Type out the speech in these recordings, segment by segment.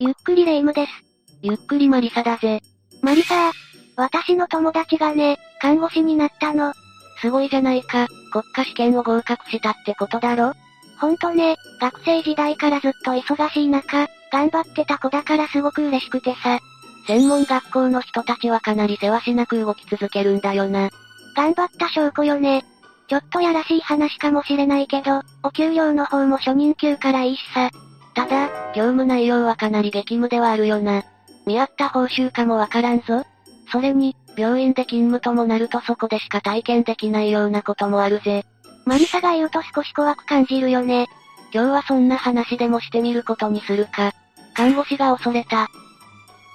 ゆっくりレ夢ムです。ゆっくりマリサだぜ。マリサー、私の友達がね、看護師になったの。すごいじゃないか、国家試験を合格したってことだろ？ほんとね、学生時代からずっと忙しい中、頑張ってた子だからすごく嬉しくてさ。専門学校の人たちはかなりせわしなく動き続けるんだよな。頑張った証拠よね。ちょっとやらしい話かもしれないけど、お給料の方も初任給からいいしさ。ただ、業務内容はかなり激務ではあるよな。見合った報酬かもわからんぞ。それに、病院で勤務ともなるとそこでしか体験できないようなこともあるぜ。マリサが言うと少し怖く感じるよね。今日はそんな話でもしてみることにするか。看護師が恐れた。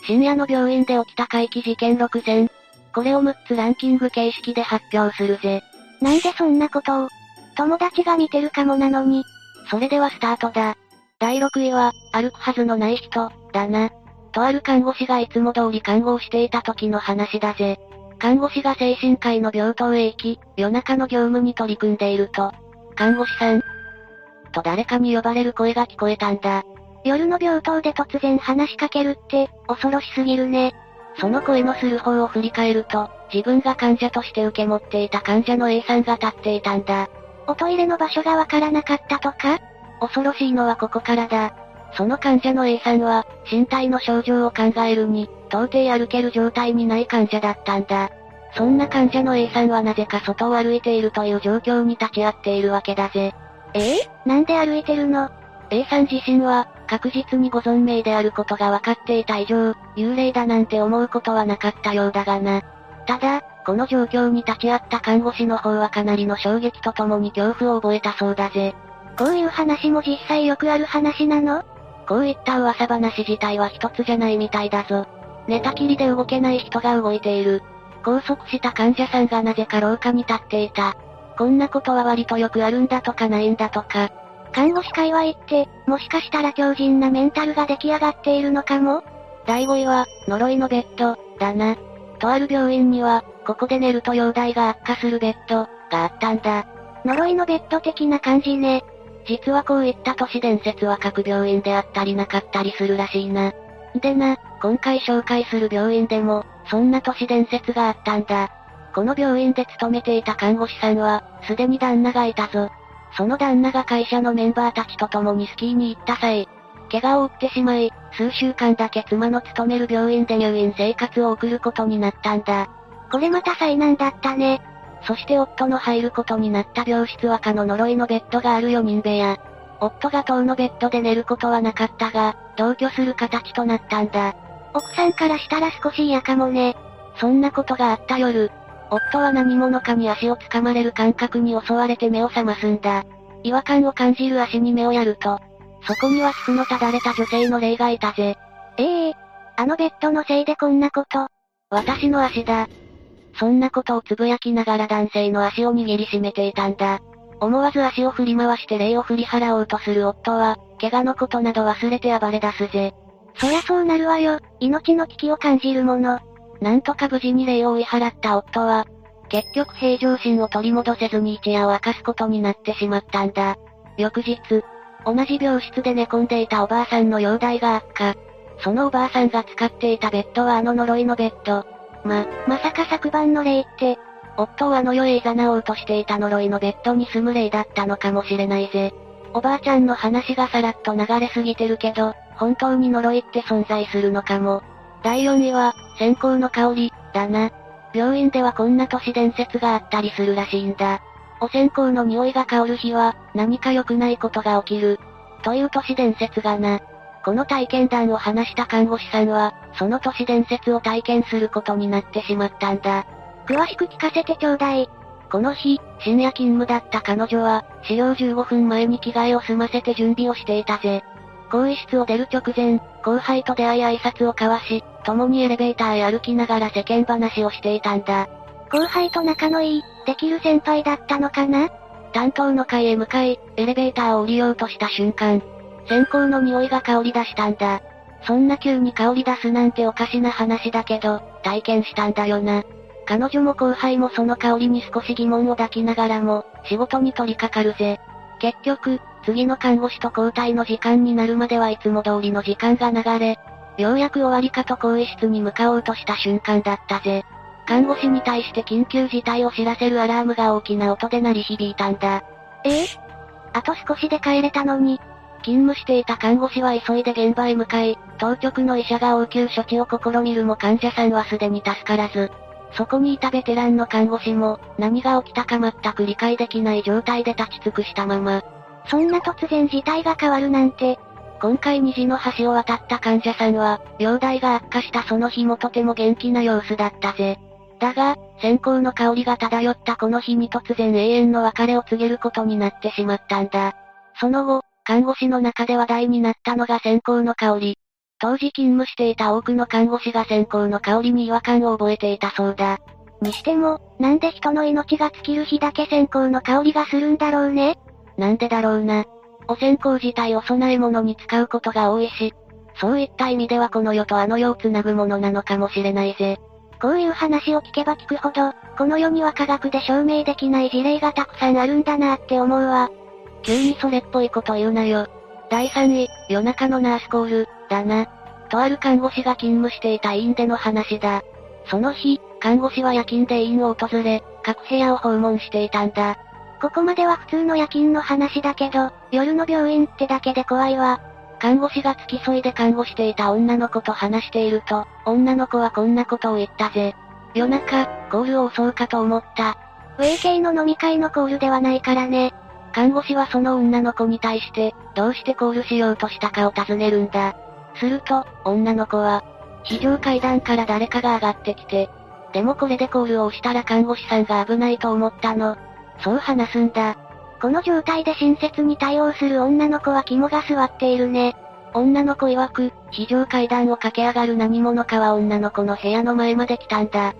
深夜の病院で起きた怪奇事件6000。これを6つランキング形式で発表するぜ。なんでそんなことを？友達が見てるかもなのに。それではスタートだ。第6位は、歩くはずのない人、だな。とある看護師がいつも通り看護をしていた時の話だぜ。看護師が精神科医の病棟へ行き、夜中の業務に取り組んでいると、看護師さん、と誰かに呼ばれる声が聞こえたんだ。夜の病棟で突然話しかけるって、恐ろしすぎるね。その声のする方を振り返ると、自分が患者として受け持っていた患者の A さんが立っていたんだ。おトイレの場所がわからなかったとか？恐ろしいのはここからだ。その患者の A さんは、身体の症状を考えるに、到底歩ける状態にない患者だったんだ。そんな患者の A さんはなぜか外を歩いているという状況に立ち会っているわけだぜ。なんで歩いてるの？ A さん自身は、確実にご存命であることが分かっていた以上、幽霊だなんて思うことはなかったようだがな。ただ、この状況に立ち会った看護師の方はかなりの衝撃とともに恐怖を覚えたそうだぜ。こういう話も実際よくある話なの？こういった噂話自体は一つじゃないみたいだぞ。寝たきりで動けない人が動いている。拘束した患者さんがなぜか廊下に立っていた。こんなことは割とよくあるんだとかないんだとか。看護師界隈って、もしかしたら強靭なメンタルが出来上がっているのかも？第5位は、呪いのベッド、だな。とある病院には、ここで寝ると容体が悪化するベッド、があったんだ。呪いのベッド的な感じね。実はこういった都市伝説は各病院であったりなかったりするらしいな。でな、今回紹介する病院でも、そんな都市伝説があったんだ。この病院で勤めていた看護師さんは、すでに旦那がいたぞ。その旦那が会社のメンバーたちと共にスキーに行った際、怪我を負ってしまい、数週間だけ妻の勤める病院で入院生活を送ることになったんだ。これまた災難だったね。そして夫の入ることになった病室はかの呪いのベッドがある4人部屋。夫が当のベッドで寝ることはなかったが、同居する形となったんだ。奥さんからしたら少し嫌かもね。そんなことがあった夜、夫は何者かに足をつかまれる感覚に襲われて目を覚ますんだ。違和感を感じる足に目をやると、そこには服のただれた女性の霊がいたぜ。あのベッドのせいでこんなこと。私の足だ。そんなことをつぶやきながら男性の足を握りしめていたんだ。思わず足を振り回して霊を振り払おうとする夫は、怪我のことなど忘れて暴れ出すぜ。そりゃそうなるわよ、命の危機を感じるもの。なんとか無事に霊を追い払った夫は、結局平常心を取り戻せずに一夜を明かすことになってしまったんだ。翌日、同じ病室で寝込んでいたおばあさんの容体が悪化。そのおばあさんが使っていたベッドはあの呪いのベッド。まさか昨晩の霊って、夫をあの世へ誘おうとしていた呪いのベッドに住む霊だったのかもしれないぜ。おばあちゃんの話がさらっと流れすぎてるけど、本当に呪いって存在するのかも。第4位は、線香の香り、だな。病院ではこんな都市伝説があったりするらしいんだ。お線香の匂いが香る日は、何か良くないことが起きる。という都市伝説がな。この体験談を話した看護師さんは、その都市伝説を体験することになってしまったんだ。詳しく聞かせてちょうだい。この日、深夜勤務だった彼女は、始業15分前に着替えを済ませて準備をしていたぜ。更衣室を出る直前、後輩と出会い挨拶を交わし、共にエレベーターへ歩きながら世間話をしていたんだ。後輩と仲のいい、できる先輩だったのかな？担当の階へ向かい、エレベーターを降りようとした瞬間、線香の匂いが香り出したんだ。そんな急に香り出すなんておかしな話だけど、体験したんだよな。彼女も後輩もその香りに少し疑問を抱きながらも、仕事に取り掛かるぜ。結局、次の看護師と交代の時間になるまではいつも通りの時間が流れ、ようやく終わりかと更衣室に向かおうとした瞬間だったぜ。看護師に対して緊急事態を知らせるアラームが大きな音で鳴り響いたんだ。あと少しで帰れたのに。勤務していた看護師は急いで現場へ向かい、当局の医者が応急処置を試みるも患者さんはすでに助からず。そこにいたベテランの看護師も、何が起きたか全く理解できない状態で立ち尽くしたまま。そんな突然事態が変わるなんて。今回虹の橋を渡った患者さんは、容体が悪化したその日もとても元気な様子だったぜ。だが、線香の香りが漂ったこの日に突然永遠の別れを告げることになってしまったんだ。その後、看護師の中で話題になったのが線香の香り。当時勤務していた多くの看護師が線香の香りに違和感を覚えていたそうだ。にしても、なんで人の命が尽きる日だけ線香の香りがするんだろうね。なんでだろうな。お線香自体を供え物に使うことが多いし、そういった意味ではこの世とあの世をつなぐものなのかもしれないぜ。こういう話を聞けば聞くほど、この世には科学で証明できない事例がたくさんあるんだなーって思うわ。急にそれっぽいこと言うなよ。第3位、夜中のナースコール、だな。とある看護師が勤務していた医院での話だ。その日、看護師は夜勤で医院を訪れ、各部屋を訪問していたんだ。ここまでは普通の夜勤の話だけど、夜の病院ってだけで怖いわ。看護師が付き添いで看護していた女の子と話していると、女の子はこんなことを言ったぜ。夜中、コールを襲うかと思った。ウェイ系の飲み会のコールではないからね。看護師はその女の子に対して、どうしてコールしようとしたかを尋ねるんだ。すると、女の子は、非常階段から誰かが上がってきて、でもこれでコールを押したら看護師さんが危ないと思ったの。そう話すんだ。この状態で親切に対応する女の子は肝が据わっているね。女の子曰く、非常階段を駆け上がる何者かは女の子の部屋の前まで来たんだ。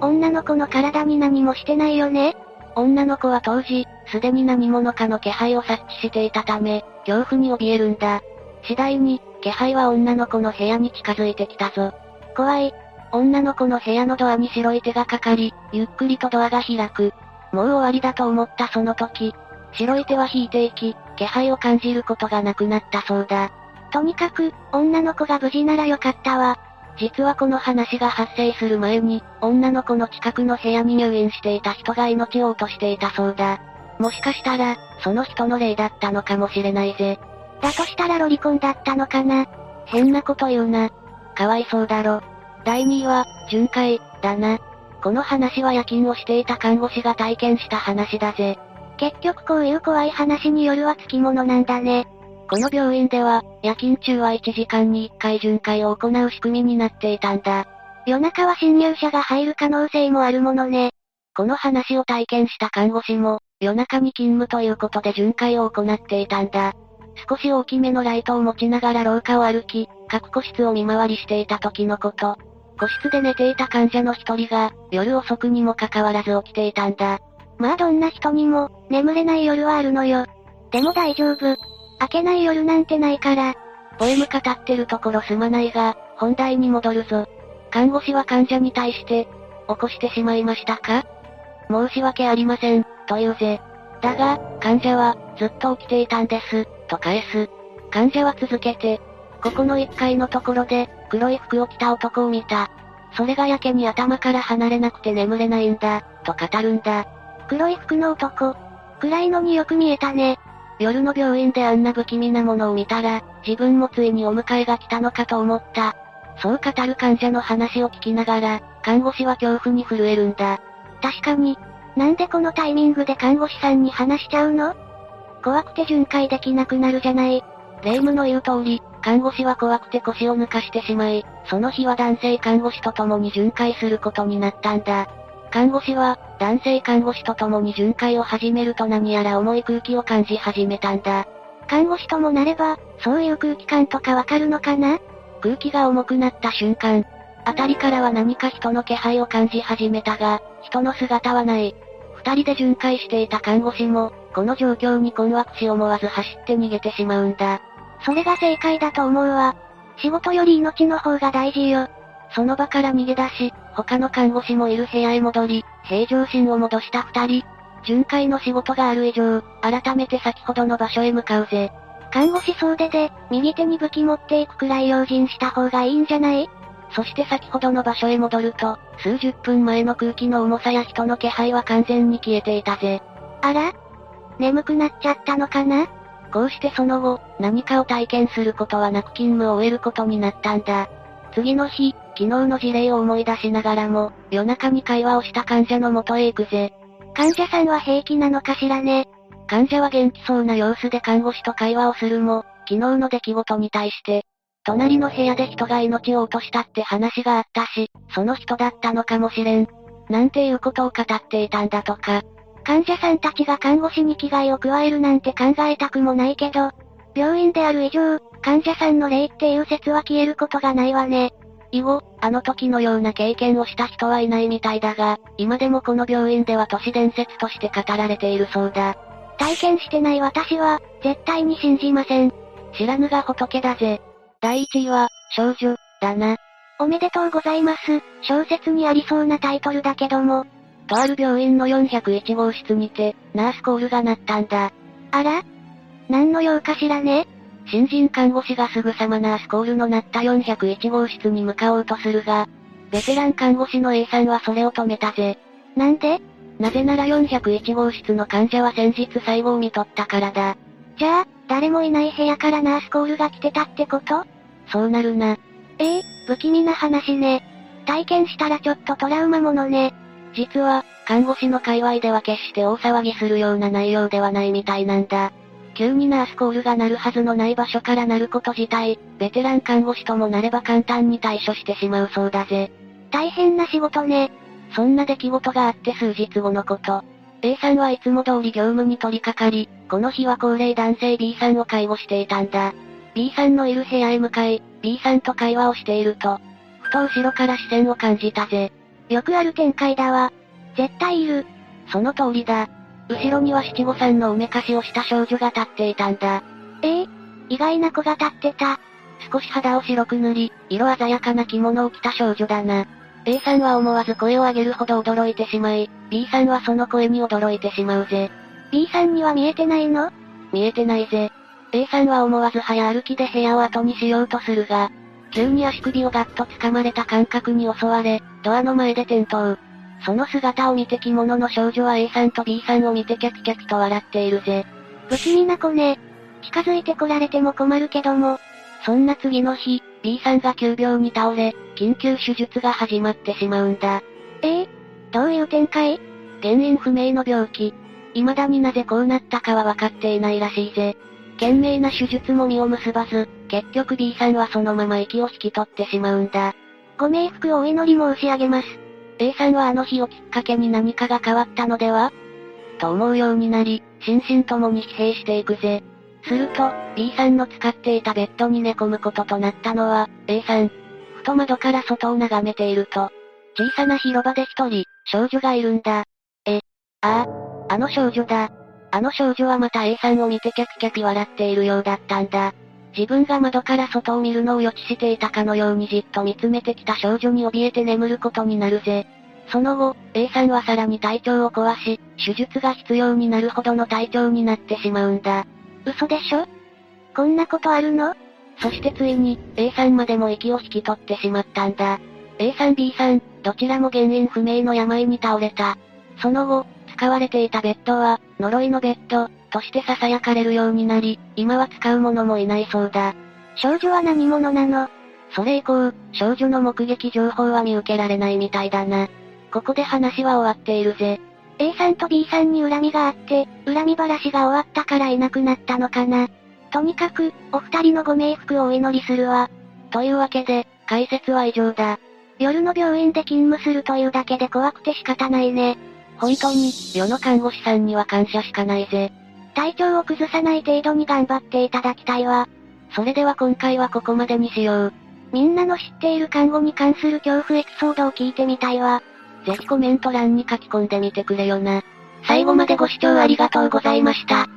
女の子の体に何もしてないよね。女の子は当時、すでに何者かの気配を察知していたため、恐怖に怯えるんだ。次第に、気配は女の子の部屋に近づいてきたぞ。怖い。女の子の部屋のドアに白い手がかかり、ゆっくりとドアが開く。もう終わりだと思ったその時、白い手は引いていき、気配を感じることがなくなったそうだ。とにかく、女の子が無事ならよかったわ。実はこの話が発生する前に、女の子の近くの部屋に入院していた人が命を落としていたそうだ。もしかしたら、その人の霊だったのかもしれないぜ。だとしたらロリコンだったのかな。変なこと言うな。かわいそうだろ。第2位は、巡回、だな。この話は夜勤をしていた看護師が体験した話だぜ。結局こういう怖い話に夜はつきものなんだね。この病院では、夜勤中は1時間に1回巡回を行う仕組みになっていたんだ。夜中は侵入者が入る可能性もあるものね。この話を体験した看護師も、夜中に勤務ということで巡回を行っていたんだ。少し大きめのライトを持ちながら廊下を歩き、各個室を見回りしていた時のこと。個室で寝ていた患者の一人が、夜遅くにもかかわらず起きていたんだ。まあどんな人にも、眠れない夜はあるのよ。でも大丈夫。明けない夜なんてないから。ポエム語ってるところすまないが、本題に戻るぞ。看護師は患者に対して、起こしてしまいましたか？申し訳ありません、と言うぜ。だが、患者は、ずっと起きていたんです、と返す。患者は続けて、ここの1階のところで、黒い服を着た男を見た。それがやけに頭から離れなくて眠れないんだ、と語るんだ。黒い服の男。暗いのによく見えたね。夜の病院であんな不気味なものを見たら、自分もついにお迎えが来たのかと思った。そう語る患者の話を聞きながら、看護師は恐怖に震えるんだ。確かに。なんでこのタイミングで看護師さんに話しちゃうの？怖くて巡回できなくなるじゃない。霊夢の言う通り、看護師は怖くて腰を抜かしてしまい、その日は男性看護師と共に巡回することになったんだ。看護師は、男性看護師と共に巡回を始めると何やら重い空気を感じ始めたんだ。看護師ともなれば、そういう空気感とかわかるのかな？空気が重くなった瞬間、あたりからは何か人の気配を感じ始めたが、人の姿はない。二人で巡回していた看護師も、この状況に困惑し思わず走って逃げてしまうんだ。それが正解だと思うわ。仕事より命の方が大事よ。その場から逃げ出し、他の看護師もいる部屋へ戻り、平常心を戻した二人。巡回の仕事がある以上、改めて先ほどの場所へ向かうぜ。看護師総出で、右手に武器持っていくくらい用心した方がいいんじゃない？そして先ほどの場所へ戻ると、数十分前の空気の重さや人の気配は完全に消えていたぜ。あら？眠くなっちゃったのかな？こうしてその後、何かを体験することはなく勤務を終えることになったんだ。次の日、昨日の事例を思い出しながらも、夜中に会話をした患者の元へ行くぜ。患者さんは平気なのかしらね。患者は元気そうな様子で看護師と会話をするも、昨日の出来事に対して、隣の部屋で人が命を落としたって話があったし、その人だったのかもしれん。なんていうことを語っていたんだとか。患者さんたちが看護師に危害を加えるなんて考えたくもないけど、病院である以上、患者さんの霊っていう説は消えることがないわね。以後、あの時のような経験をした人はいないみたいだが、今でもこの病院では都市伝説として語られているそうだ。体験してない私は、絶対に信じません。知らぬが仏だぜ。第1位は、少女、だな。おめでとうございます。小説にありそうなタイトルだけども。とある病院の401号室にて、ナースコールが鳴ったんだ。あら？何の用かしらね？新人看護師がすぐさまナースコールの鳴った401号室に向かおうとするが、ベテラン看護師の A さんはそれを止めたぜ。なんで？なぜなら401号室の患者は先日最後を見とったからだ。じゃあ、誰もいない部屋からナースコールが来てたってこと？そうなるな。不気味な話ね。体験したらちょっとトラウマものね。実は、看護師の界隈では決して大騒ぎするような内容ではないみたいなんだ。急にナースコールが鳴るはずのない場所から鳴ること自体、ベテラン看護師ともなれば簡単に対処してしまうそうだぜ。大変な仕事ね。そんな出来事があって数日後のこと。A さんはいつも通り業務に取り掛かり、この日は高齢男性 B さんを介護していたんだ。B さんのいる部屋へ向かい、B さんと会話をしていると、ふと後ろから視線を感じたぜ。よくある展開だわ。絶対いる。その通りだ。後ろには七五三のおめかしをした少女が立っていたんだ。意外な子が立ってた。少し肌を白く塗り、色鮮やかな着物を着た少女だな。A さんは思わず声を上げるほど驚いてしまい、B さんはその声に驚いてしまうぜ。B さんには見えてないの？見えてないぜ。A さんは思わず早歩きで部屋を後にしようとするが、急に足首をガッと掴まれた感覚に襲われ、ドアの前で転倒。その姿を見て着物の少女は A さんと B さんを見てキャピキャピと笑っているぜ。不気味な子ね。近づいて来られても困るけども。そんな次の日、B さんが急病に倒れ、緊急手術が始まってしまうんだ。どういう展開？原因不明の病気。未だになぜこうなったかは分かっていないらしいぜ。懸命な手術も実を結ばず、結局 B さんはそのまま息を引き取ってしまうんだ。ご冥福をお祈り申し上げます。A さんはあの日をきっかけに何かが変わったのでは？と思うようになり、心身ともに疲弊していくぜ。すると、B さんの使っていたベッドに寝込むこととなったのは、A さん。ふと窓から外を眺めていると、小さな広場で一人、少女がいるんだ。あの少女だ。あの少女はまた A さんを見てキャピキャピ笑っているようだったんだ。自分が窓から外を見るのを予知していたかのようにじっと見つめてきた少女に怯えて眠ることになるぜ。その後、A さんはさらに体調を壊し、手術が必要になるほどの体調になってしまうんだ。嘘でしょ？こんなことあるの？そしてついに、A さんまでも息を引き取ってしまったんだ。A さん B さん、どちらも原因不明の病に倒れた。その後、使われていたベッドは、呪いのベッド、として囁かれるようになり、今は使う者もいないそうだ。少女は何者なの？それ以降、少女の目撃情報は見受けられないみたいだな。ここで話は終わっているぜ。A さんと B さんに恨みがあって、恨み話が終わったからいなくなったのかな。とにかく、お二人のご冥福をお祈りするわ。というわけで、解説は以上だ。夜の病院で勤務するというだけで怖くて仕方ないね。本当に、世の看護師さんには感謝しかないぜ。体調を崩さない程度に頑張っていただきたいわ。それでは今回はここまでにしよう。みんなの知っている看護に関する恐怖エピソードを聞いてみたいわ。ぜひコメント欄に書き込んでみてくれよな。最後までご視聴ありがとうございました。